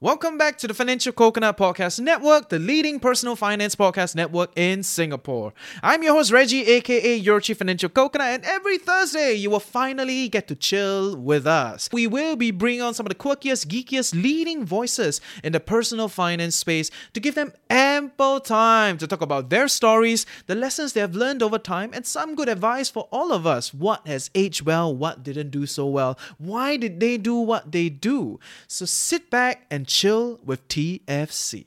Welcome back to the Financial Coconut Podcast Network, the leading personal finance podcast network in Singapore. I'm your host Reggie, aka Yorchi Financial Coconut, and every Thursday you will finally get to chill with us. We will be bringing on some of the quirkiest, geekiest, leading voices in the personal finance space to give them ample time to talk about their stories, the lessons they have learned over time, and some good advice for all of us. What has aged well? What didn't do so well? Why did they do what they do? So sit back and chill with TFC.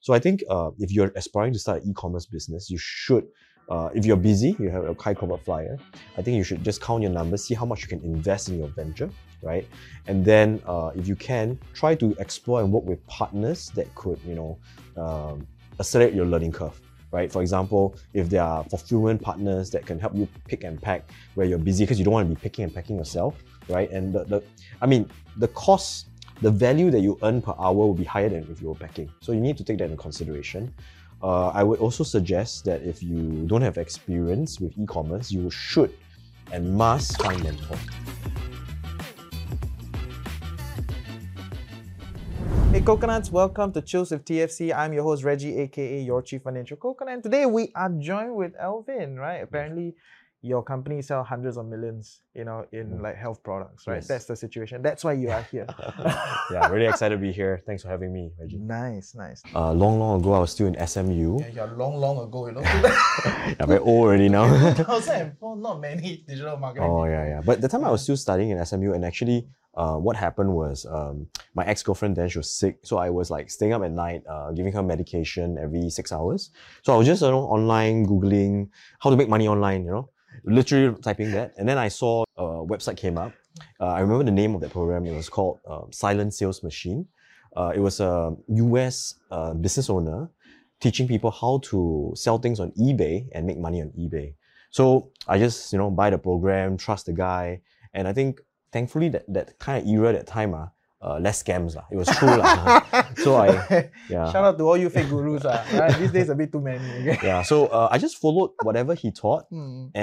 So I think if you're aspiring to start an e-commerce business, you should, if you're busy, you have a Kai Krobat flyer, I think you should just count your numbers, see how much you can invest in your venture, right? And then if you can, try to explore and work with partners that could, accelerate your learning curve. Right? For example, if there are fulfillment partners that can help you pick and pack where you're busy because you don't want to be picking and packing yourself, right? And the cost, the value that you earn per hour will be higher than if you were packing. So you need to take that into consideration. I would also suggest that if you don't have experience with e-commerce, you should and must find a mentor. Hey Coconuts, welcome to Chills with TFC. I'm your host Reggie, aka Yorchi Financial Coconut, and today we are joined with Elvin, right? Apparently your company sells hundreds of millions, in like health products, right? Yes. That's the situation. That's why you are here. Yeah, really excited to be here. Thanks for having me, Reggie. Nice. Long ago, I was still in SMU. Yeah, long ago, I'm very old already now. 2004, not many digital marketing. Oh, yeah. But the time I was still studying in SMU, and actually, what happened was my ex-girlfriend then, she was sick. So I was like staying up at night, giving her medication every 6 hours. So I was just online, Googling how to make money online, literally typing that. And then I saw a website came up. I remember the name of that program. It was called Silent Sales Machine. It was a US business owner teaching people how to sell things on eBay and make money on eBay. So I just, buy the program, trust the guy. And I think, thankfully, that kind of era, that time, less scams. It was true. So shout out to all you fake gurus. Right? These days, a bit too many. Yeah, so I just followed whatever he taught. And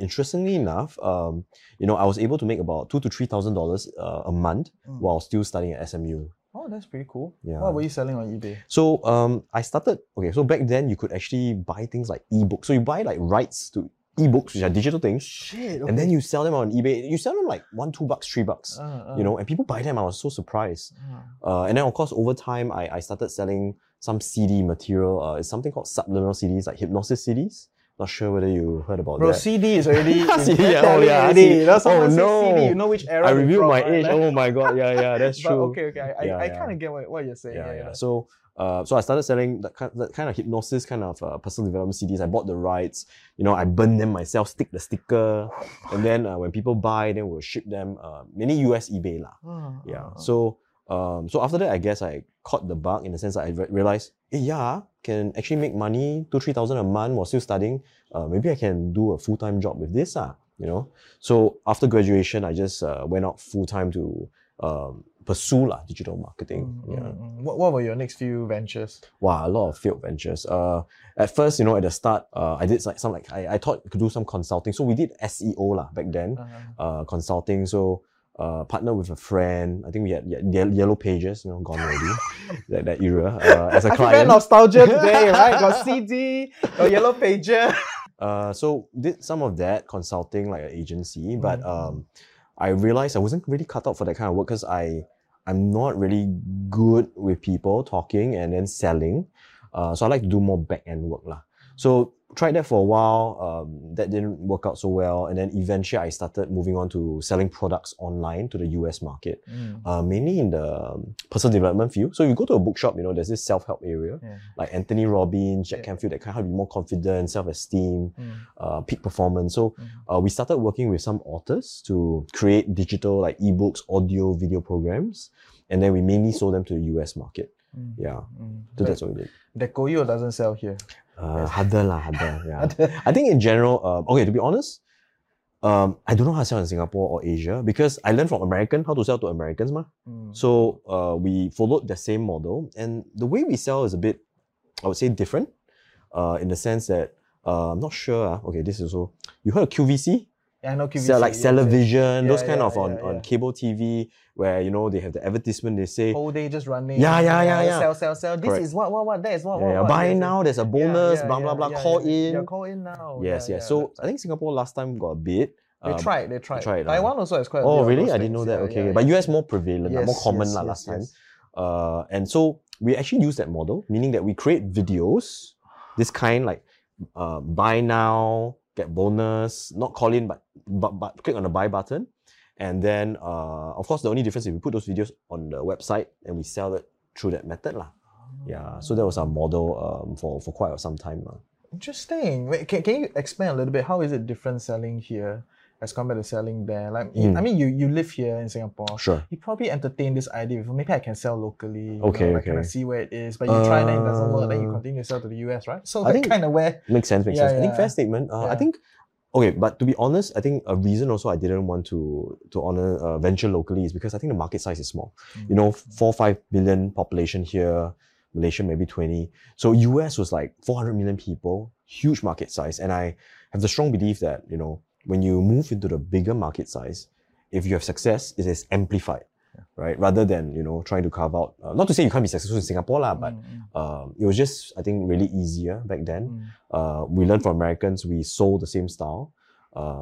interestingly enough, I was able to make about $2,000 to $3,000 a month while still studying at SMU. Oh, that's pretty cool. Yeah. What were you selling on eBay? So I started, so back then, you could actually buy things like ebooks. So you buy like rights to ebooks, which are digital things. Shit, okay. And then you sell them on eBay. You sell them like $1, $2, $3, and people buy them. I was so surprised. And then of course, over time, I started selling some CD material. It's something called subliminal CDs, like hypnosis CDs. Not sure whether you heard about that. Bro, CD is already... CD. You know which era I revealed my age. Oh my God, yeah, that's true. Okay, I kind of get what you're saying. Yeah. So I started selling that kind of hypnosis, kind of personal development CDs. I bought the rights. I burned them myself, stick the sticker. And then when people buy, then we'll ship them. Many US eBay lah. So after that, I guess I caught the bug in the sense that I realized, can actually make money, $2,000 to $3,000 a month while still studying. Maybe I can do a full-time job with this. So after graduation, I just went out full-time to pursue digital marketing. What were your next few ventures? Wow, a lot of failed ventures. At first, at the start, I did I thought I could do some consulting. So we did SEO back then, consulting. So partner with a friend. I think we had Yellow Pages, gone already. that era. As a client. I feel nostalgia today, right? Got CD, got Yellow Pages. So did some of that consulting, like an agency, but I realized I wasn't really cut out for that kind of work because I'm not really good with people talking and then selling. So I like to do more back-end work lah. So tried that for a while, that didn't work out so well, and then eventually I started moving on to selling products online to the US market, mainly in the personal development field. So you go to a bookshop, there's this self-help area, like Anthony Robbins, Jack Canfield, that can help you more confident, self-esteem, peak performance. So we started working with some authors to create digital like ebooks, audio, video programs, and then we mainly sold them to the US market. So that's what we did. Decoyo doesn't sell here. Harder. Yeah. I think in general, to be honest, I don't know how to sell in Singapore or Asia because I learned from Americans how to sell to Americans. So we followed the same model, and the way we sell is a bit, I would say, different in the sense that, I'm not sure, you heard of QVC? Yeah, I know QVC. So like Celavision, yeah, those kind of on cable TV where, you know, they have the advertisement, they say whole day just running. Sell, sell, sell. This is what, that is what. Buy now, there's a bonus, blah, blah, blah. Call in. Yeah, call in now. Yes, yes. So I think Singapore last time got a bid. They tried. Taiwan also is quite a bit. Oh, really? I didn't know that. Okay. But US more prevalent, more common last time. And so we actually use that model, meaning that we create videos, this kind like buy now, get bonus, not call in, but click on the buy button. And then, of course, the only difference is we put those videos on the website and we sell it through that method. Yeah, so that was our model for quite some time. Interesting. Wait, can you explain a little bit? How is it different selling here as compared to selling there? Like, I mean, you live here in Singapore. Sure. You probably entertained this idea before. Maybe I can sell locally. Okay, okay. Kind of see where it is. But you try and it doesn't work. Then you continue to sell to the US, right? So I think kind of where... Makes sense. Yeah. I think fair statement. I think... Okay, but to be honest, I think a reason also I didn't want to venture locally is because I think the market size is small. Mm-hmm. You know, 4 or 5 billion population here. Malaysia maybe 20. So US was like 400 million people, huge market size. And I have the strong belief that, you know, when you move into the bigger market size, if you have success, it is amplified, right? Rather than, you know, trying to carve out, not to say you can't be successful in Singapore, but it was just, I think, really easier back then. We learned from Americans, we sold the same style.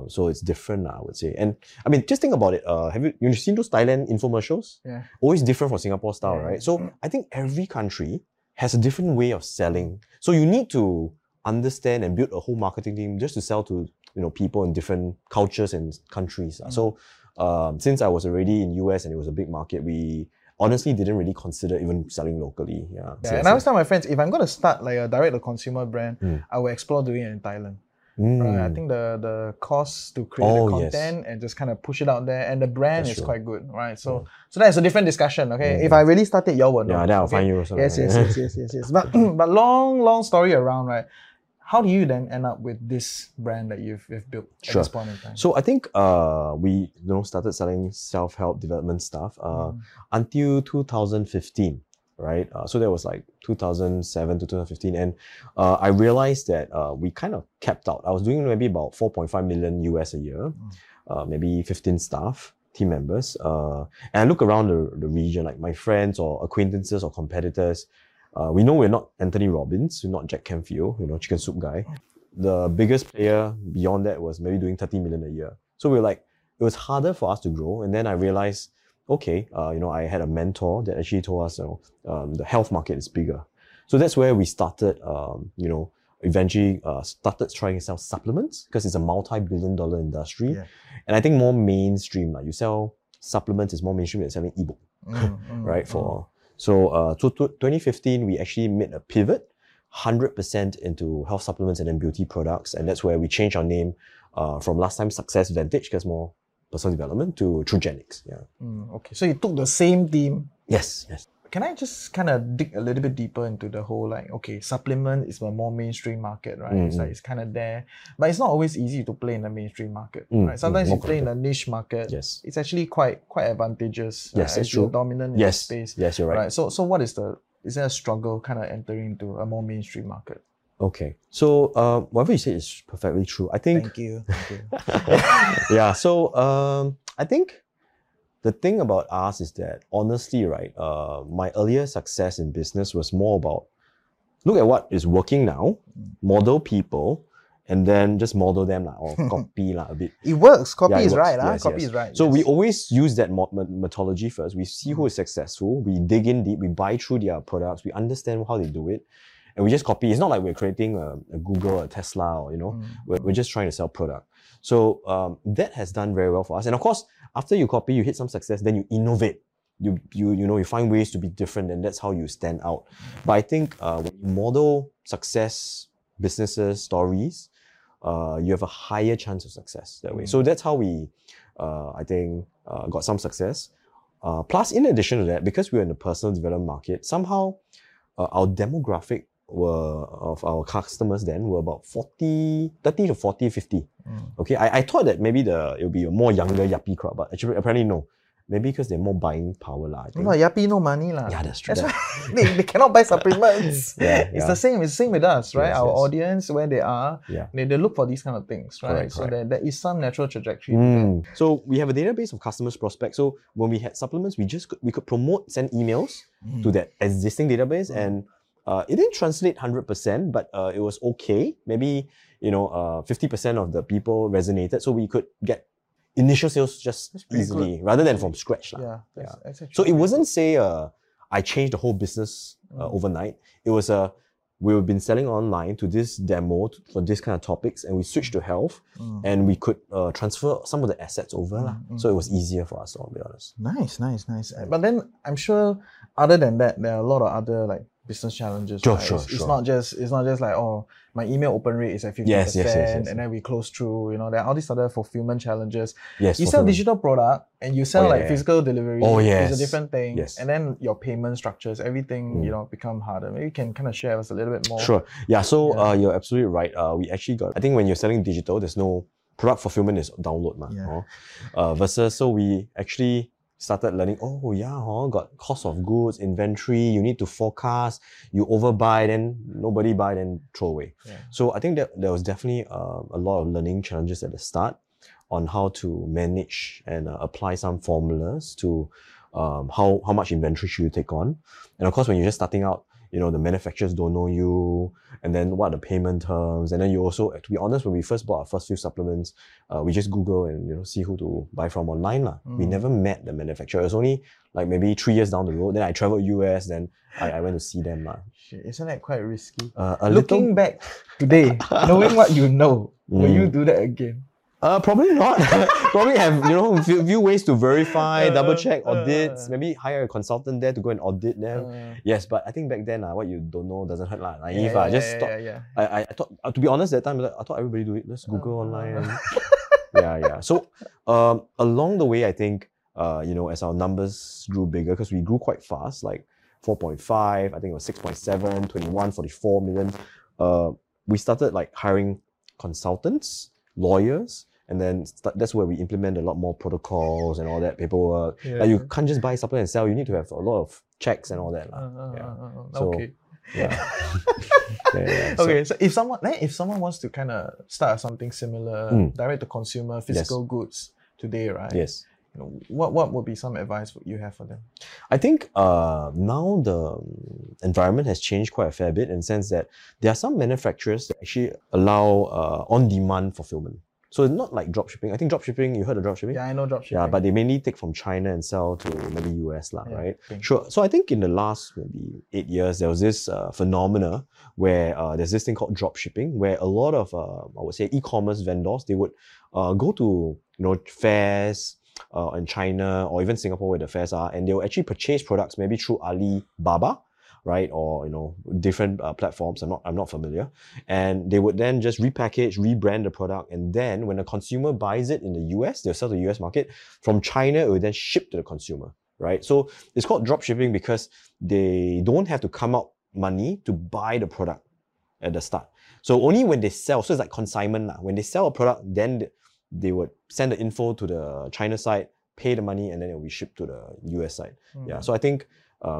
So it's different, I would say. And I mean, just think about it. Have you seen those Thailand infomercials? Yeah. Always different from Singapore style, right? So I think every country has a different way of selling. So you need to understand and build a whole marketing team just to sell to, you know, people in different cultures and countries. So since I was already in US and it was a big market, we honestly didn't really consider even selling locally. So and I always tell my friends, if I'm going to start like a direct-to-consumer brand, I will explore doing it in Thailand. Right, I think the cost to create the content and just kind of push it out there, and the brand is quite good, right? So so that's a different discussion, okay? If I really started, y'all will know. Yeah, then I'll find you or something. Yes. But long story around, right? How do you then end up with this brand that you've built at this point in time? So I think we started selling self-help development stuff until 2015. Right, so that was like 2007 to 2015, and I realized that we kind of capped out. I was doing maybe about 4.5 million US a year, maybe 15 staff, team members, and I look around the region, like my friends or acquaintances or competitors. We know we're not Anthony Robbins, we're not Jack Canfield, you know, chicken soup guy. The biggest player beyond that was maybe doing 30 million a year. So we were like, it was harder for us to grow, and then I realized, okay, you know, I had a mentor that actually told us, you know, the health market is bigger. So that's where we started, you know, eventually started trying to sell supplements because it's a multi-billion-dollar industry. Yeah. And I think more mainstream, like you sell supplements is more mainstream than selling ebook, right? So 2015, we actually made a pivot, 100% into health supplements and then beauty products. And that's where we changed our name from last time Success Vantage because more personal development to Truegenics, okay, so you took the same theme. Yes. Can I just kind of dig a little bit deeper into the whole like, okay, supplement is a more mainstream market, right? It's like it's kind of there, but it's not always easy to play in the mainstream market, right? Sometimes you play in a niche market. Yes, it's actually quite advantageous. Yes, it's true. Dominant in the space. Yes, you're right. So what is is there a struggle kind of entering into a more mainstream market? Okay, so whatever you say is perfectly true. I think. Thank you. Yeah. So I think the thing about us is that honestly, right? My earlier success in business was more about look at what is working now, model people, and then just model them or copy a bit. It works. Copy is right. Yes. So we always use that methodology first. We see who is successful. We dig in deep. We buy through their products. We understand how they do it. And we just copy. It's not like we're creating a Google or a Tesla or, you know, we're just trying to sell product. So that has done very well for us. And of course, after you copy, you hit some success, then you innovate. You know, you find ways to be different and that's how you stand out. But I think when you model success, businesses, stories, you have a higher chance of success that way. So that's how we, I think, got some success. Plus, in addition to that, because we're in the personal development market, somehow our demographic of our customers then were about 30 to 40, 50. Okay, I thought that maybe it would be a more younger yuppie crowd, but actually, apparently no. Maybe because they're more buying power. La, I think. No, Yappy no money. La. Yeah, that's true. That's why they cannot buy supplements. Yeah, it's the same. It's the same with us, right? Yes, our audience, where they are, they look for these kind of things, right? Correct, so there is some natural trajectory. Mm. So we have a database of customers, prospects. So when we had supplements, we could promote, send emails to that existing database, and it didn't translate 100%, but it was okay. Maybe 50% of the people resonated, so we could get initial sales just easily, good. Rather than from scratch. So it wasn't say I changed the whole business overnight. It was we've been selling online to this demo for this kind of topics, and we switched to health, and we could transfer some of the assets over. So it was easier for us, I'll be honest. Nice. But then I'm sure other than that, there are a lot of other business challenges. Sure, right? Sure. It's not just like, oh, my email open rate is at 50%, yes, and then we close through. There are all these other fulfillment challenges. Yes, you sell digital product and you sell physical delivery. Oh yes, it's a different thing. Yes. And then your payment structures, everything become harder. Maybe you can kind of share with us a little bit more. Sure. Yeah. So you're absolutely right. We actually got. I think when you're selling digital, there's no product fulfillment is download, man. Yeah. Versus, so we actually started learning, got cost of goods, inventory, you need to forecast, you overbuy, then nobody buy, then throw away. Yeah. So I think that there was definitely a lot of learning challenges at the start on how to manage and apply some formulas to how much inventory should you take on. And of course, when you're just starting out, the manufacturers don't know you, and then what are the payment terms, and then you also, to be honest, when we first bought our first few supplements, we just Google and see who to buy from online. We never met the manufacturer. It was only maybe 3 years down the road. Then I traveled US, then I went to see them. Shit, isn't that quite risky? Looking back today, knowing what you know, will you do that again? Probably not. Probably have few ways to verify, double check audits. Maybe hire a consultant there to go and audit them. Yes, but I think back then, what you don't know doesn't hurt. Naive. I thought, to be honest, that time I thought everybody do it. Let's Google online. So along the way, I think as our numbers grew bigger, because we grew quite fast, 4.5, I think it was 6.7, 21, 44 million. We started hiring consultants, lawyers. And then that's where we implement a lot more protocols and all that paperwork. You can't just buy something and sell. You need to have a lot of checks and all that. So if someone wants to kind of start something similar, direct to consumer physical goods today, right? Yes. What would be some advice you have for them? I think now the environment has changed quite a fair bit, in the sense that there are some manufacturers that actually allow on-demand fulfillment. So it's not like dropshipping. I think dropshipping, you heard of dropshipping? Yeah, I know dropshipping. Yeah, but they mainly take from China and sell to maybe US, right? Sure. So I think in the last maybe 8 years, there was this phenomena where there's this thing called dropshipping, where a lot of, e-commerce vendors, they would go to, fairs, in China or even Singapore where the fairs are, and they'll actually purchase products maybe through Alibaba, right? Or, different platforms. I'm not familiar. And they would then just repackage, rebrand the product. And then when a consumer buys it in the US, they'll sell to the US market. From China, it will then ship to the consumer, right? So it's called drop shipping because they don't have to come out money to buy the product at the start. So only when they sell, so it's like consignment. When they sell a product, then they would send the info to the China side, pay the money, and then it will be shipped to the US side. So I think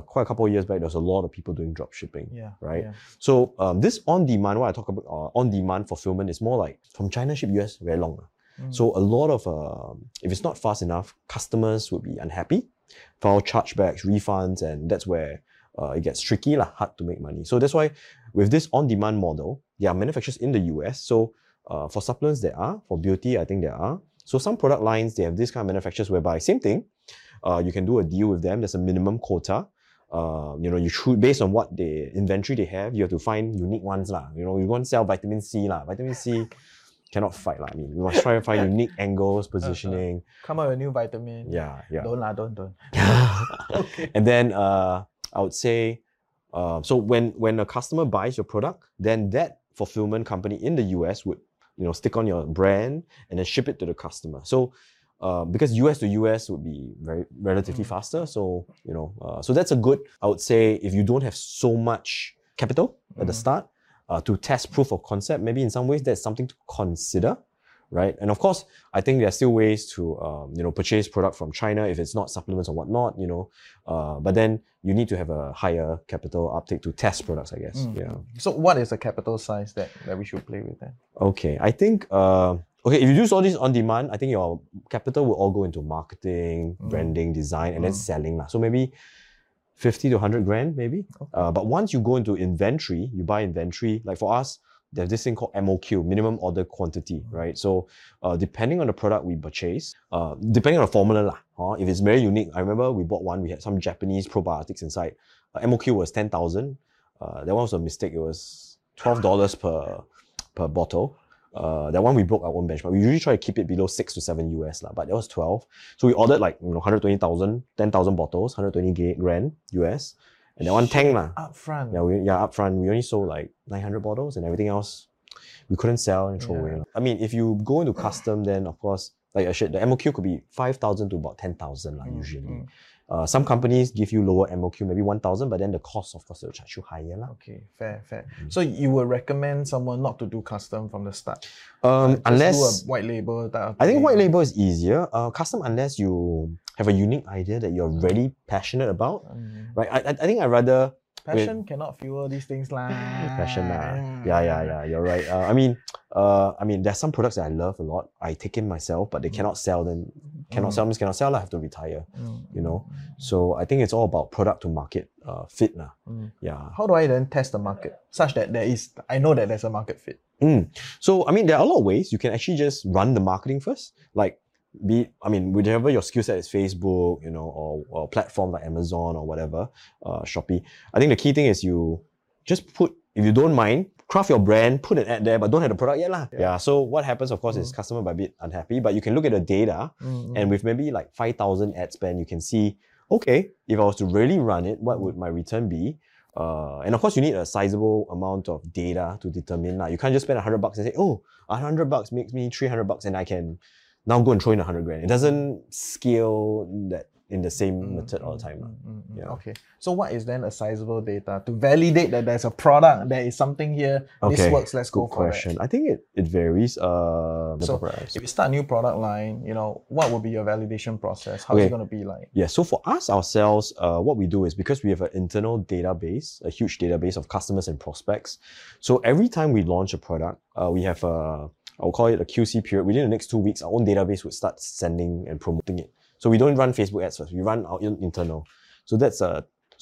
quite a couple of years back, there was a lot of people doing drop shipping, right? Yeah. So this on-demand, what I talk about, on-demand fulfillment is more like from China ship US, very long. So a lot of, if it's not fast enough, customers would be unhappy, file chargebacks, refunds, and that's where it gets tricky, hard to make money. So that's why with this on-demand model, there are manufacturers in the US, so for supplements, there are. For beauty, I think there are. So some product lines, they have this kind of manufacturers whereby same thing, you can do a deal with them. There's a minimum quota. You choose based on what the inventory they have. You have to find unique ones, You won't sell vitamin C, Vitamin C cannot fight, I mean, you must try and find unique angles, positioning. Come up with a new vitamin. Don't. Okay. And then I would say, so when a customer buys your product, then that fulfillment company in the US would stick on your brand and then ship it to the customer. So because US to US would be very relatively faster, so so that's a good, I would say, if you don't have so much capital at the start, to test proof of concept, maybe in some ways that's something to consider, right? And of course, I think there are still ways to, purchase product from China if it's not supplements or whatnot, but then you need to have a higher capital uptake to test products, I guess. Mm. Yeah. So what is the capital size that we should play with then? Okay, I think, if you use all this on demand, I think your capital will all go into marketing, branding, design, and then selling. So maybe 50 to 100 grand, maybe. Okay. But once you go into inventory, you buy inventory, like for us, there's this thing called MOQ, minimum order quantity, right? So depending on the product we purchase, depending on the formula, if it's very unique, I remember we bought one, we had some Japanese probiotics inside. MOQ was 10,000. That one was a mistake. It was $12 per bottle. That one we broke our own benchmark. We usually try to keep it below 6 to 7 US, but that was 12. So we ordered 120,000, 10,000 bottles, 120 grand US. And that one tank up front. Yeah, up front. We only sold 900 bottles and everything else we couldn't sell and throw away. I mean, if you go into custom, then of course, the MOQ could be 5,000 to about 10,000 usually. Some companies give you lower MOQ, maybe 1,000, but then the cost, of course, they'll charge you higher. Okay, fair. So you would recommend someone not to do custom from the start? Unless... do a white label? I think white label is easier. Custom, unless you have a unique idea that you're really passionate about. Right? I think I'd rather... Passion cannot fuel these things lah. Passion lah. Yeah, you're right. I mean, there's some products that I love a lot. I take in myself, but they cannot sell. Then cannot sell. I have to retire. So I think it's all about product to market fit lah. Yeah. How do I then test the market such that I know that there's a market fit? So I mean, there are a lot of ways you can actually just run the marketing first, whichever your skill set is, Facebook, or platform like Amazon or whatever, Shopee. I think the key thing is you just put, if you don't mind, craft your brand, put an ad there, but don't have the product yet lah. Yeah. So what happens, of course, is customer by bit unhappy, but you can look at the data, and with maybe 5,000 ad spend, you can see, okay, if I was to really run it, what would my return be? And of course, you need a sizable amount of data to determine lah. You can't just spend $100 and say, oh, $100 makes me $300, and I can now go and throw in $100 grand. It doesn't scale that in the same method all the time. Okay. So what is then a sizable data to validate that there's a product, there is something here, this works, let's go for it? Good question. I think it varies. So if you start a new product line, what will be your validation process? How's it going to be like? Yeah, so for us ourselves, what we do is, because we have an internal database, a huge database of customers and prospects. So every time we launch a product, we have a, I'll call it a QC period. Within the next 2 weeks, our own database would start sending and promoting it. So we don't run Facebook ads first, we run our internal. So that's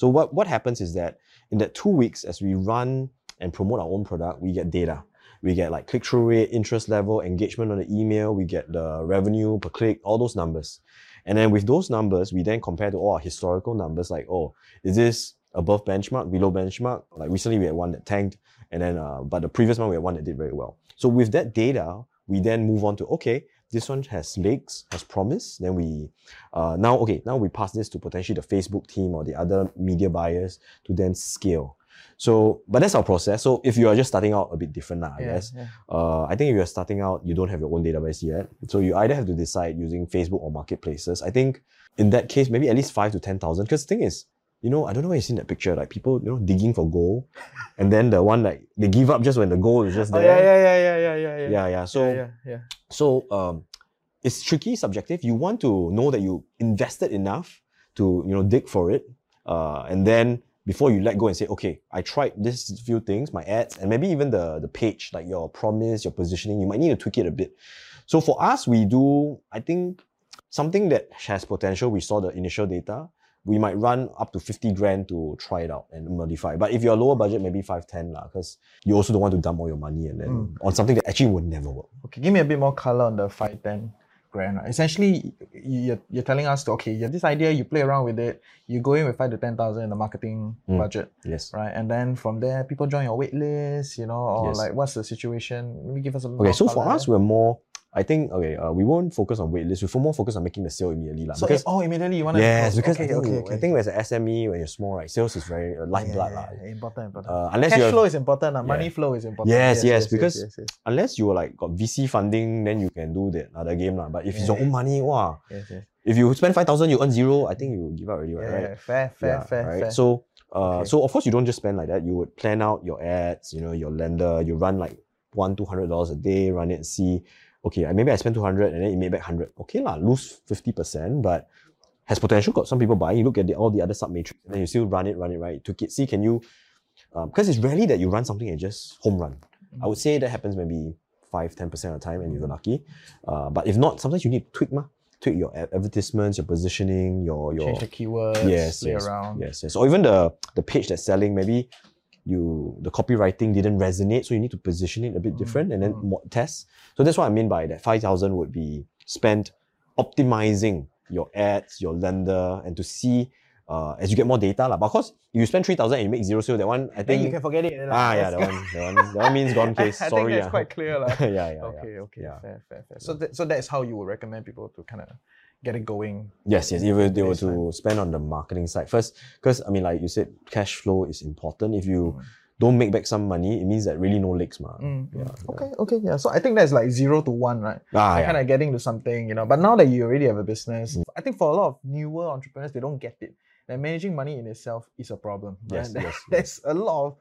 what happens is that in that 2 weeks, as we run and promote our own product, we get data. We get click-through rate, interest level, engagement on the email, we get the revenue per click, all those numbers. And then with those numbers, we then compare to all our historical numbers, is this above benchmark, below benchmark? Recently we had one that tanked, and then but the previous one we had one that did very well. So with that data, we then move on to, okay, this one has legs, has promise. Then we now we pass this to potentially the Facebook team or the other media buyers to then scale. So, but that's our process. So if you are just starting out, a bit different now, I guess. Yeah. I think if you're starting out, you don't have your own database yet. So you either have to decide using Facebook or marketplaces. I think in that case, maybe at least 5,000 to 10,000. Because the thing is, I don't know where you've seen that picture, people, digging for gold, and then the one they give up just when the gold is just there. Yeah. So it's tricky, subjective. You want to know that you invested enough to dig for it, and then before you let go and say, okay, I tried this few things, my ads, and maybe even the page, your promise, your positioning, you might need to tweak it a bit. So for us, we do, I think, something that has potential. We saw the initial data. We might run up to 50 grand to try it out and modify. But if you're lower budget, maybe 5-10 lah, because you also don't want to dump all your money and then on something that actually would never work. Okay, give me a bit more color on the 5-10 grand. Right? Essentially, you're telling us, you have this idea, you play around with it, you go in with 5,000 to 10,000 in the marketing budget. Yes. Right, and then from there, people join your wait list, or what's the situation? Maybe give us a bit more. Okay, so for us, we're more, I think, we won't focus on wait lists. We'll more focus on making the sale immediately. So, immediately you want to... Yes, because I think as an SME, when you're small, right, sales is very lifeblood. Important. Cash flow is important, money flow is important. Yes, because unless you got VC funding, then you can do that other game. But if it's your own money, wow. If you spend 5,000, you earn zero, I think you give up already, right? Yeah, fair. So, so of course, you don't just spend like that. You would plan out your ads, your lender, you run $100 to $200 a day, run it and see... okay, maybe I spent 200 and then it made back 100. Okay lah, lose 50%, but has potential got some people buying? You look at the, all the other sub-matrix and then you still run it, right? To see can you, because it's rarely that you run something and just home run. I would say that happens maybe 5-10% of the time and you're lucky. But if not, sometimes you need to tweak your advertisements, your positioning, your change the keywords, play around. Yes. Or even the page that's selling, maybe the copywriting didn't resonate, so you need to position it a bit different and then more test. So that's what I mean by that 5,000 would be spent optimizing your ads, your lender, and to see as you get more data. But of course, if you spend 3,000 and you make zero sale, that one, I think you can forget it. That one means gone case. I think that's quite clear. Okay, fair. So that's how you would recommend people to kind of get it going. Yes. If they were to spend on the marketing side first, because I mean, like you said, cash flow is important. If you don't make back some money, it means that really no legs, man. Okay. So I think that's like 0 to 1, right? Kind of getting to something, you know. But now that you already have a business, I think for a lot of newer entrepreneurs, they don't get it. That managing money in itself is a problem. Yes. There's a lot of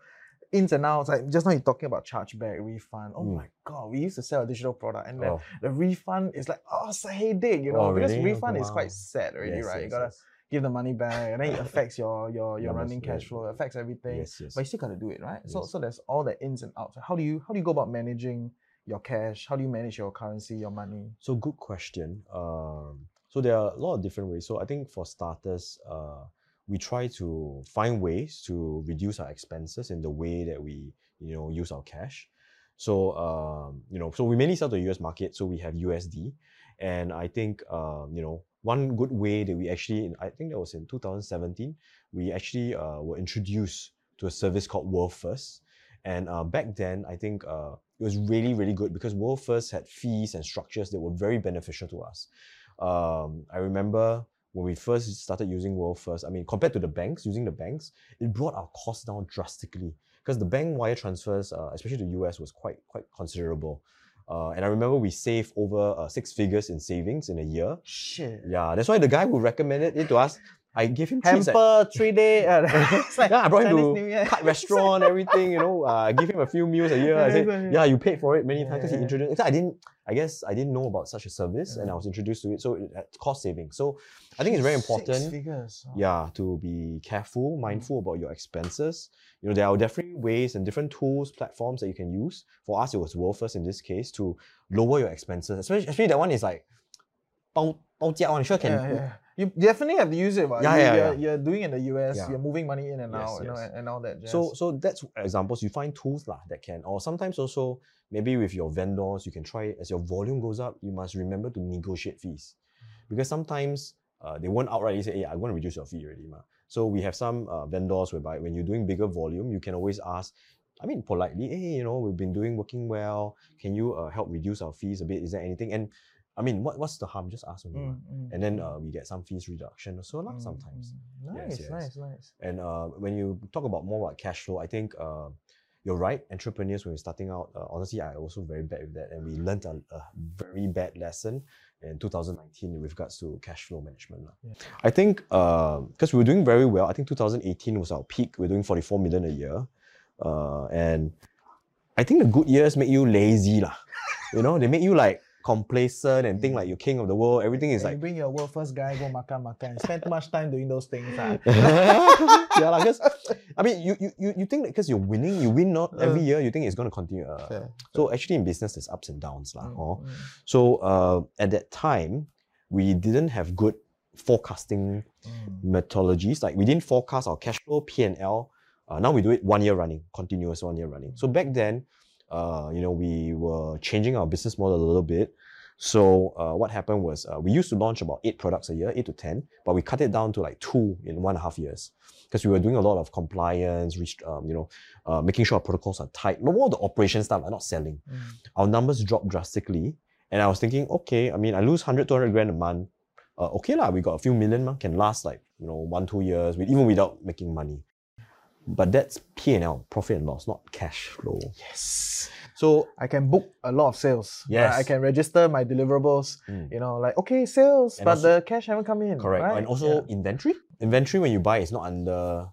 ins and outs. Like just now you're talking about chargeback, refund. Oh my God, we used to sell a digital product and then the refund is like, it's a headache, you know, because refund is quite sad already, right? You gotta give the money back, and then it affects your running cash flow, it affects everything. But you still gotta do it, right? So there's all the ins and outs. How do you go about managing your cash? How do you manage your currency, your money? So good question. So there are a lot of different ways. So I think for starters, we try to find ways to reduce our expenses in the way that we, you know, use our cash. So you know, so we mainly sell to the US market, so we have USD, and I think you know, one good way that we actually, I think that was in 2017, we actually were introduced to a service called WorldFirst. And back then, I think it was really, really good because WorldFirst had fees and structures that were very beneficial to us. I remember when we first started using WorldFirst, I mean, compared to the banks, it brought our costs down drastically because the bank wire transfers, especially to the US, was quite considerable. And I remember we saved over 6 figures in savings in a year. Yeah, that's why the guy who recommended it to us, I gave him treats. Hamper, 3-day. I brought him to cut restaurant, everything, you know. I gave him a few meals a year. I said, you paid for it many times because he introduced it. I guess I didn't know about such a service and I was introduced to it. So it had cost savings. So I think it's very important. 6 figures. Yeah, to be careful, mindful about your expenses. You know, there are definitely ways and different tools, platforms that you can use. For us, it was WorldFirst in this case to lower your expenses. Especially that one is like, you definitely have to use it, right? You're doing in the US, you're moving money in and out, you know, and all that. So that's examples. You find tools that can, or sometimes also maybe with your vendors, you can try, as your volume goes up, you must remember to negotiate fees. Because sometimes they won't outright say, hey, I want to reduce your fee already. So we have some vendors whereby when you're doing bigger volume, you can always ask, I mean, politely, hey, you know, we've been working well. Can you help reduce our fees a bit? Is there anything? And I mean, what's the harm? Just ask them. And then we get some fees reduction or so sometimes. Nice. And when you talk about more about cash flow, I think you're right. Entrepreneurs, when we're starting out, honestly, I also very bad with that. And we learned a very bad lesson in 2019 with regards to cash flow management. I think, because we were doing very well, I think 2018 was our peak. We're doing 44 million a year. And I think the good years make you lazy. You know, they make you like, complacent and think like you're king of the world. Everything is like, you bring your WorldFirst guy, go makan and spend too much time doing those things. I mean, you think that because you're winning, you win not every year, you think it's going to continue. So actually in business, there's ups and downs. So at that time, we didn't have good forecasting methodologies. Like we didn't forecast our cash flow, P&L. Now we do it 1 year running, continuous 1 year running. So back then, you know, we were changing our business model a little bit. So what happened was we used to launch about 8 products a year, 8 to 10, but we cut it down to like 2 in 1.5 years because we were doing a lot of compliance, you know, making sure our protocols are tight. No more the operation stuff, not selling. Our numbers dropped drastically, and I was thinking, okay, I mean, I lose 100, 200 grand a month. Okay lah, we got a few million, can last like, you know, 1-2 years, even without making money. But that's P&L, profit and loss, not cash flow. So I can book a lot of sales. I can register my deliverables. You know, like, okay, sales, and but also, the cash haven't come in. Right? And also inventory. Inventory when you buy is not under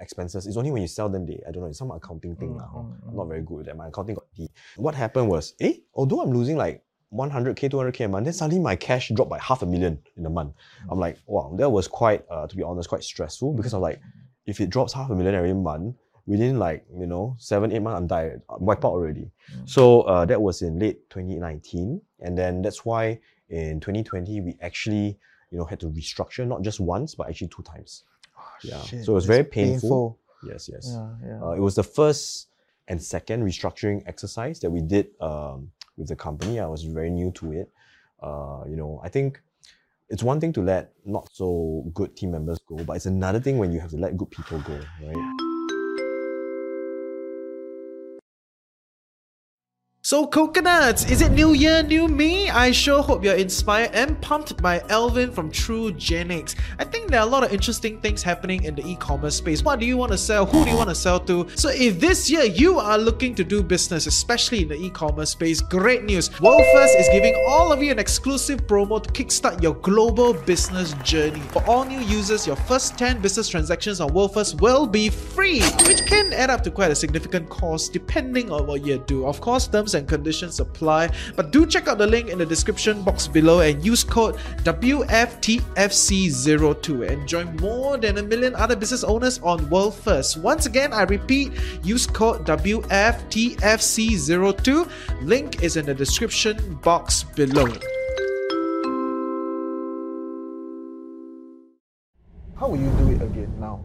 expenses. It's only when you sell them. I don't know, it's some accounting thing. I'm not very good at that. My accounting got D. What happened was, although I'm losing like, 100K, 200K a month, then suddenly my cash dropped by $500,000 in a month. I'm like, wow, that was quite, to be honest, quite stressful, because I'm like, if it drops $500,000 every month, within like, you know, 7-8 months, I'm dying, I'm wiped out already. So that was in late 2019. And then that's why in 2020, we actually, you know, had to restructure, not just once, but actually 2 times. Oh, yeah. Shit. So it was very painful. Yes, yes. Yeah, yeah. It was the first and second restructuring exercise that we did with the company. I was very new to it. You know, I think it's one thing to let not so good team members go, but it's another thing when you have to let good people go, right? So Coconuts, is it new year, new me? I sure hope you're inspired and pumped by Elvin from Truegenics. I think there are a lot of interesting things happening in the e-commerce space. What do you want to sell? Who do you want to sell to? So if this year you are looking to do business, especially in the e-commerce space, great news. WorldFirst is giving all of you an exclusive promo to kickstart your global business journey. For all new users, your first 10 business transactions on WorldFirst will be free, which can add up to quite a significant cost depending on what you do. Of course, terms and conditions apply, but do check out the link in the description box below and use code WFTFC02 and join more than 1 million other business owners on WorldFirst. Once again, I repeat, use code WFTFC02. Link is in the description box below. How will you do it again now?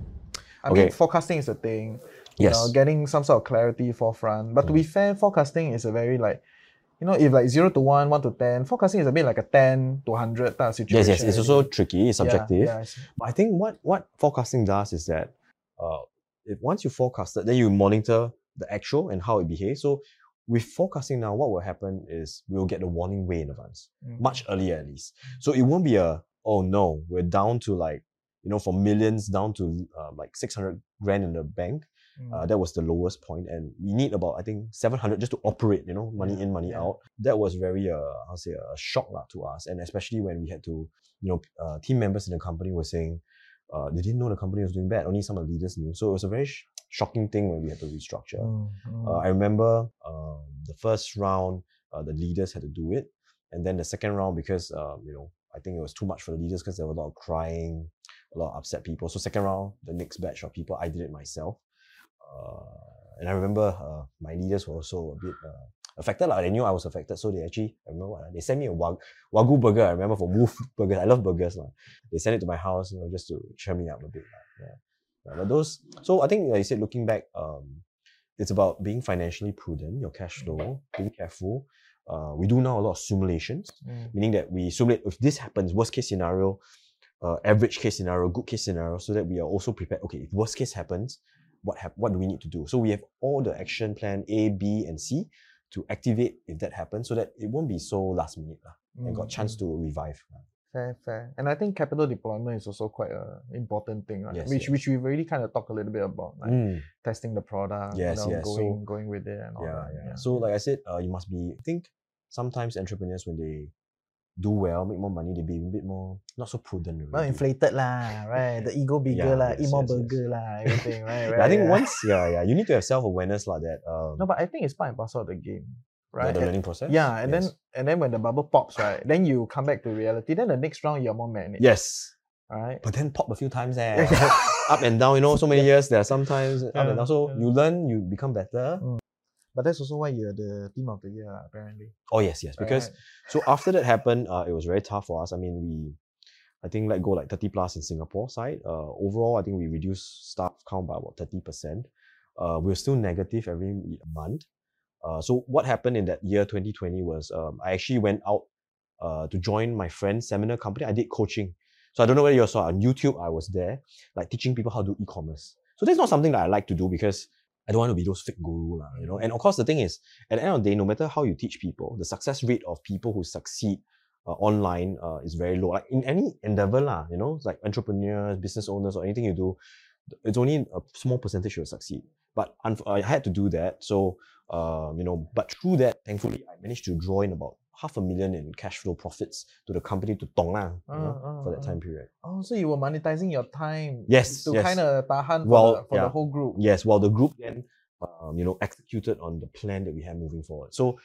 I mean, forecasting is a thing. Yes. You know, getting some sort of clarity forefront. But to be fair, forecasting is a very like, you know, if like 0 to 1, 1 to 10, forecasting is a bit like a 10 to 100 type of situation. Yes, yes, it's also tricky, it's subjective. Yeah, but I think what forecasting does is that once you forecast it, then you monitor the actual and how it behaves. So with forecasting now, what will happen is we'll get the warning way in advance, much earlier at least. So it won't be a, oh no, we're down to like, you know, from millions down to like 600 grand in the bank. That was the lowest point, and we need about, I think, 700 just to operate, you know, money in, money out. That was very, I'll say, a shock to us, and especially when we had to, you know, team members in the company were saying they didn't know the company was doing bad, only some of the leaders knew. So it was a very shocking thing when we had to restructure. I remember the first round, the leaders had to do it, and then the second round, because, you know, I think it was too much for the leaders because there were a lot of crying, a lot of upset people. So second round, the next batch of people, I did it myself. And I remember my leaders were also a bit affected. Like, they knew I was affected, so they actually, I remember what, they sent me a Wagyu burger, I remember, from Wolf burgers. I love burgers. Like, they sent it to my house, you know, just to cheer me up a bit. Like, yeah. But those, so I think, like you said, looking back, it's about being financially prudent, your cash flow, being careful. We do now a lot of simulations, meaning that we simulate, if this happens, worst case scenario, average case scenario, good case scenario, so that we are also prepared. Okay, if worst case happens, what do we need to do? So we have all the action plan A, B, and C to activate if that happens, so that it won't be so last minute and got a chance to revive. Fair, fair. And I think capital deployment is also quite an important thing, right? Yes, which we've already kind of talked a little bit about, like testing the product, going with it and all that. Yeah. So like I said, you must be, I think sometimes entrepreneurs, when they do well, make more money, they be a bit more, not so prudent. Well, inflated lah, right? The ego bigger lah, eat more burger lah, everything, right? I think you need to have self-awareness like that. No, but I think it's part and parcel of the game, right? The learning process. Yeah, and then when the bubble pops, right, then you come back to reality, then the next round you're more managed. Yes. Right? But then pop a few times, up and down, you know, so many years, there are sometimes up and down. So you learn, you become better. But that's also why you're the team of the year, apparently. Oh, yes, yes. Because, so after that happened, it was very tough for us. I mean, I think let go like 30 plus in Singapore side. Overall, I think we reduced staff count by about 30%. We're still negative every month. So what happened in that year 2020 was, I actually went out to join my friend's seminar company. I did coaching. So I don't know whether you saw on YouTube, I was there, like teaching people how to do e-commerce. So that's not something that I like to do because I don't want to be those fake guru, you know. And of course, the thing is, at the end of the day, no matter how you teach people, the success rate of people who succeed online is very low. Like in any endeavor, you know, it's like entrepreneurs, business owners, or anything you do, it's only a small percentage will succeed. But I had to do that. So, you know, but through that, thankfully, I managed to draw in about $500,000 in cash flow profits to the company to Tonglang for that time period. Oh, so you were monetizing your time. Yes, kind of tahan for the whole group. Yes, while the group then you know, executed on the plan that we had moving forward. So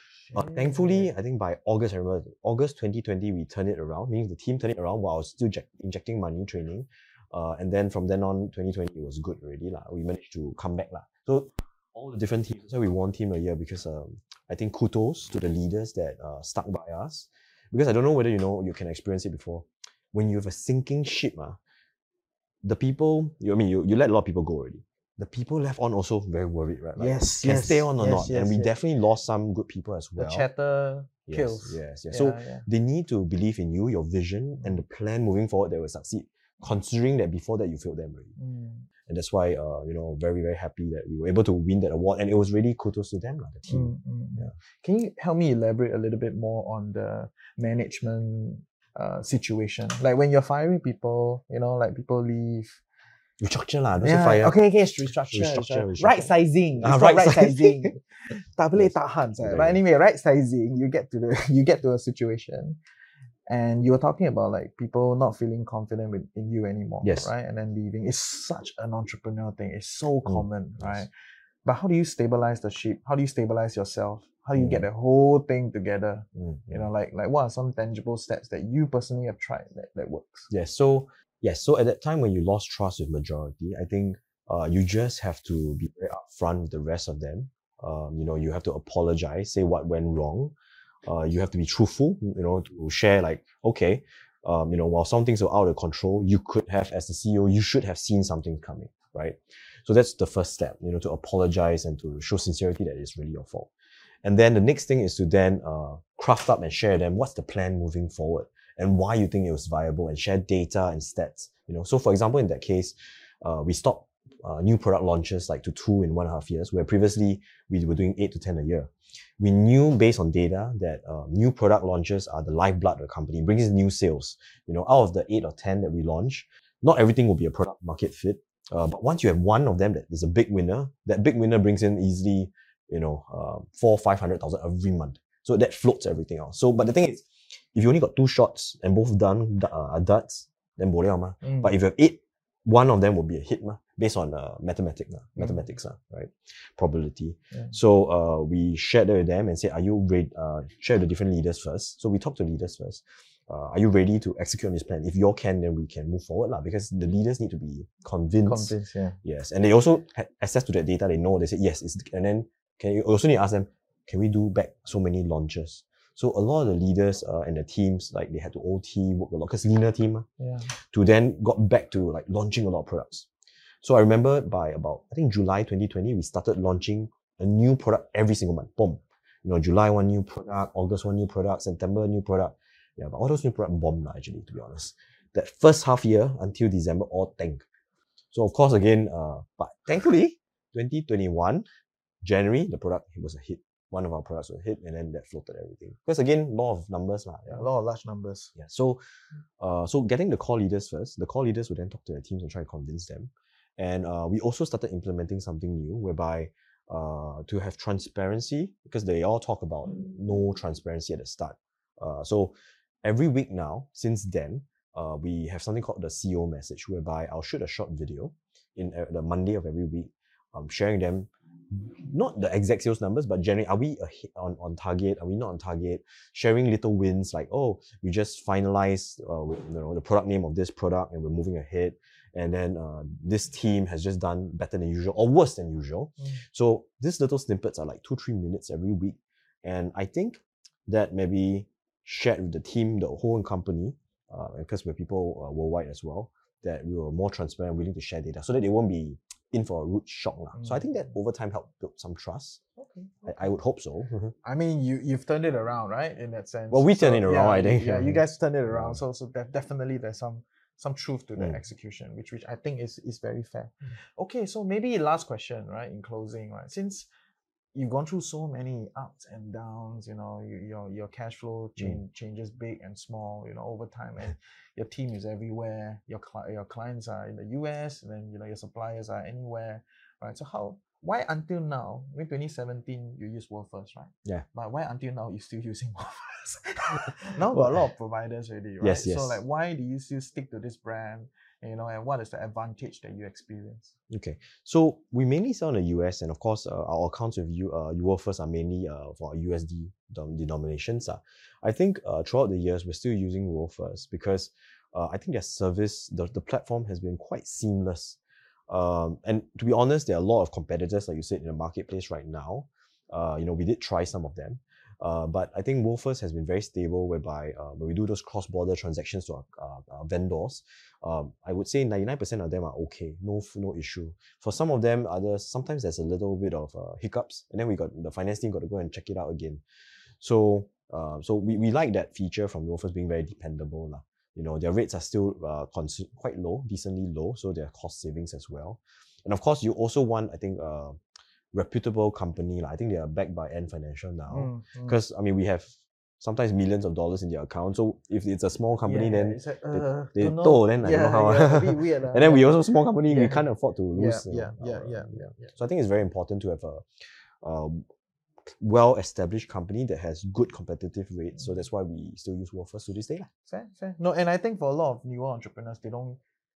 thankfully, I think by August, I remember August 2020, we turned it around, meaning the team turned it around while I was still injecting money, training. And then from then on, 2020 was good already. We managed to come back. So all the different teams, so we won Team of the Year because I think kudos to the leaders that stuck by us. Because I don't know whether you know, you can experience it before. When you have a sinking ship, the people, you let a lot of people go already. The people left on also very worried, right? Like, Can stay on or not? And we definitely lost some good people as well. The chatter kills. So they need to believe in you, your vision, and the plan moving forward that will succeed, considering that before that you failed them already. And that's why, you know, very, very happy that we were able to win that award. And it was really kudos to them, the team. Can you help me elaborate a little bit more on the management situation? Like when you're firing people, you know, like people leave, restructure lah, don't say fire. Okay, restructure. Right sizing. Right sizing. But anyway, right sizing. You get to a situation, and you were talking about like people not feeling confident in you anymore. Yes. Right, and then leaving. It's such an entrepreneurial thing. It's so common, right? But how do you stabilize the ship? How do you stabilize yourself? How do you get the whole thing together? You know, like what are some tangible steps that you personally have tried that works? So at that time when you lost trust with majority, I think you just have to be very upfront with the rest of them. You know, you have to apologize, say what went wrong. You have to be truthful, you know, to share like, okay, you know, while some things are out of control, you could have, as the CEO, you should have seen something coming, right? So that's the first step, you know, to apologize and to show sincerity that it's really your fault. And then the next thing is to then craft up and share them what's the plan moving forward and why you think it was viable, and share data and stats. You know, so for example, in that case, we stopped new product launches like to 2 in 1.5 years, where previously we were doing 8 to 10 a year. We knew based on data that new product launches are the lifeblood of the company. It brings new sales. You know, out of the 8 or 10 that we launch, not everything will be a product market fit. But once you have one of them that is a big winner, that big winner brings in easily, you know, 400,000 or 500,000 every month. So that floats everything out. So, but the thing is, if you only got 2 shots and both done are duds, then boleh lah. But if you have 8, one of them will be a hit based on mathematics, right? Probability. So we shared that with them and said, are you ready? Share the different leaders first. So we talked to leaders first. Are you ready to execute on this plan? If you all can, then we can move forward because the leaders need to be convinced. Yes, and they also had access to that data. They know, they say, yes, it's, and then can you also need to ask them, can we do back so many launches? So a lot of the leaders and the teams, like they had to OT, work a lot, because leaner team, to then got back to like launching a lot of products. So I remember by about, I think July 2020, we started launching a new product every single month. Boom. You know, July 1 new product, August 1 new product, September new product. Yeah, but all those new products bombed actually, to be honest. That first half year until December, all tanked. So of course, again, but thankfully, 2021, January, the product was a hit. One of our products was hit, and then that floated everything. Because again, law of numbers. Law of large numbers. So getting the core leaders first. The core leaders would then talk to their teams and try to convince them. And we also started implementing something new whereby to have transparency, because they all talk about no transparency at the start. So every week now, since then, we have something called the CEO message, whereby I'll shoot a short video in the Monday of every week, sharing them not the exact sales numbers, but generally, are we on target? Are we not on target? Sharing little wins like, oh, we just finalized the product name of this product and we're moving ahead. And then this team has just done better than usual or worse than usual. So these little snippets are like 2-3 minutes every week. And I think that maybe shared with the team, the whole company, because we're people worldwide as well, that we were more transparent, willing to share data so that they won't be in for a rude shock. So I think that over time helped build some trust. I would hope so. I mean, you've turned it around, right? In that sense. Well, we turned it around, I think. You guys turned it around. So definitely there's some truth to the execution, which I think is very fair. Okay, so maybe last question, right? In closing, right? Since you've gone through so many ups and downs, you know, your cash flow changes big and small, you know, over time, and your team is everywhere. Your clients are in the US, and then, you know, your suppliers are anywhere, right? So why until now, in 2017, you use WorldFirst, right? But why until now you're still using WorldFirst? Now got a lot of providers already, right? So like, why do you still stick to this brand? you know, and what is the advantage that you experience? Okay, so we mainly sell in the US, and of course, our accounts with WorldFirst are mainly for USD denominations. I think throughout the years, we're still using WorldFirst because I think their service, the platform has been quite seamless. And to be honest, there are a lot of competitors, like you said, in the marketplace right now. You know, we did try some of them. But I think WorldFirst has been very stable, whereby when we do those cross-border transactions to our vendors, I would say 99% of them are okay, no issue. For some of them, others, sometimes there's a little bit of hiccups, and then we got the finance team got to go and check it out again. So, we like that feature from WorldFirst being very dependable lah. You know, their rates are still quite low, decently low, so there are cost savings as well. And of course, you also want, I think, reputable company. I think they are backed by Ant Financial now. Because, I mean, we have sometimes millions of dollars in their account. So if it's a small company, then it's like, then I don't know how. Yeah, a bit weird, and then we also small company, we can't afford to lose. So I think it's very important to have a well-established company that has good competitive rates. So that's why we still use WorldFirst to this day. Fair. No, and I think for a lot of newer entrepreneurs,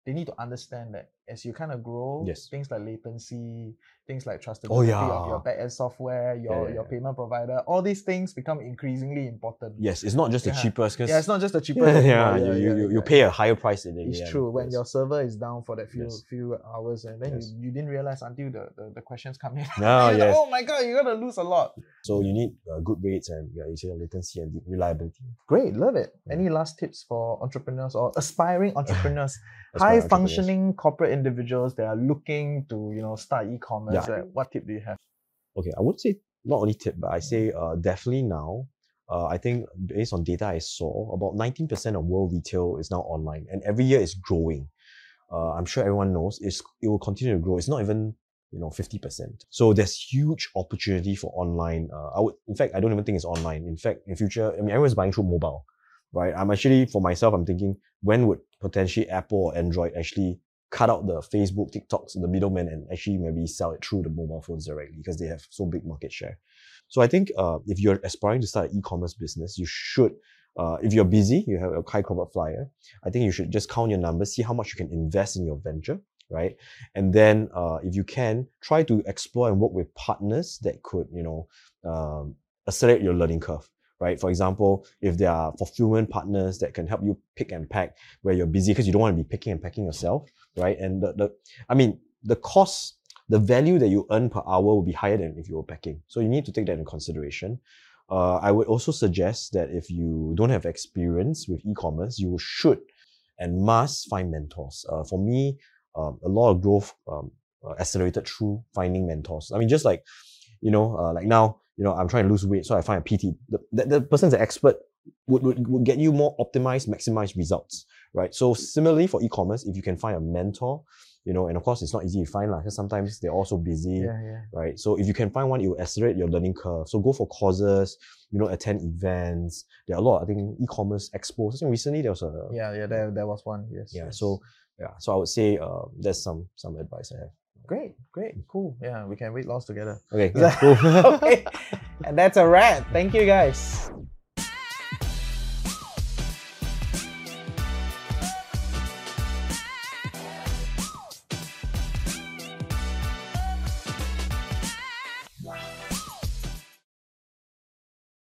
they need to understand that as you kind of grow, things like latency, things like trustability of your back-end software, your payment provider, all these things become increasingly important. Yes, it's not just the cheapest. Yeah, it's not just the cheapest. You pay a higher price in it. It's true. When your server is down for that few hours, and then you didn't realize until the questions come in. No, yes. Like, oh my God, you're going to lose a lot. So you need good rates and you say latency and reliability. Great, love it. Yeah. Any last tips for entrepreneurs or aspiring entrepreneurs? High-functioning corporate individuals that are looking to, you know, start e-commerce. Yeah. What tip do you have? Okay, I would say not only tip, but I say definitely now. I think based on data I saw, about 19% of world retail is now online, and every year it's growing. I'm sure everyone knows it will continue to grow. It's not even 50%. So there's huge opportunity for online. I don't even think it's online. In fact, in future, I mean, everyone's buying through mobile, right? I'm actually, for myself, I'm thinking, when would potentially Apple or Android actually cut out the Facebook, TikToks, the middlemen, and actually maybe sell it through the mobile phones directly, because they have so big market share. So I think if you're aspiring to start an e-commerce business, you should, if you're busy, you have a Kai Krobat flyer, I think you should just count your numbers, see how much you can invest in your venture, right? And then if you can, try to explore and work with partners that could, accelerate your learning curve. Right? For example, if there are fulfillment partners that can help you pick and pack where you're busy, because you don't want to be picking and packing yourself, right? And the cost, the value that you earn per hour will be higher than if you were packing. So you need to take that into consideration. I would also suggest that if you don't have experience with e-commerce, you should and must find mentors. For me, a lot of growth accelerated through finding mentors. I mean, just like, like now, I'm trying to lose weight, so I find a PT. The person's an expert would get you more optimized, maximized results, right? So similarly for e-commerce, if you can find a mentor, and of course it's not easy to find because sometimes they're also busy, right? So if you can find one, it will accelerate your learning curve. So go for courses, attend events. There are a lot, I think, e-commerce expos. I think recently there was a... there was one, yes. Yeah, yes. So I would say that's some advice I have. Great, cool. Yeah, we can read laws together. Okay, cool. Okay, and that's a wrap. Thank you, guys.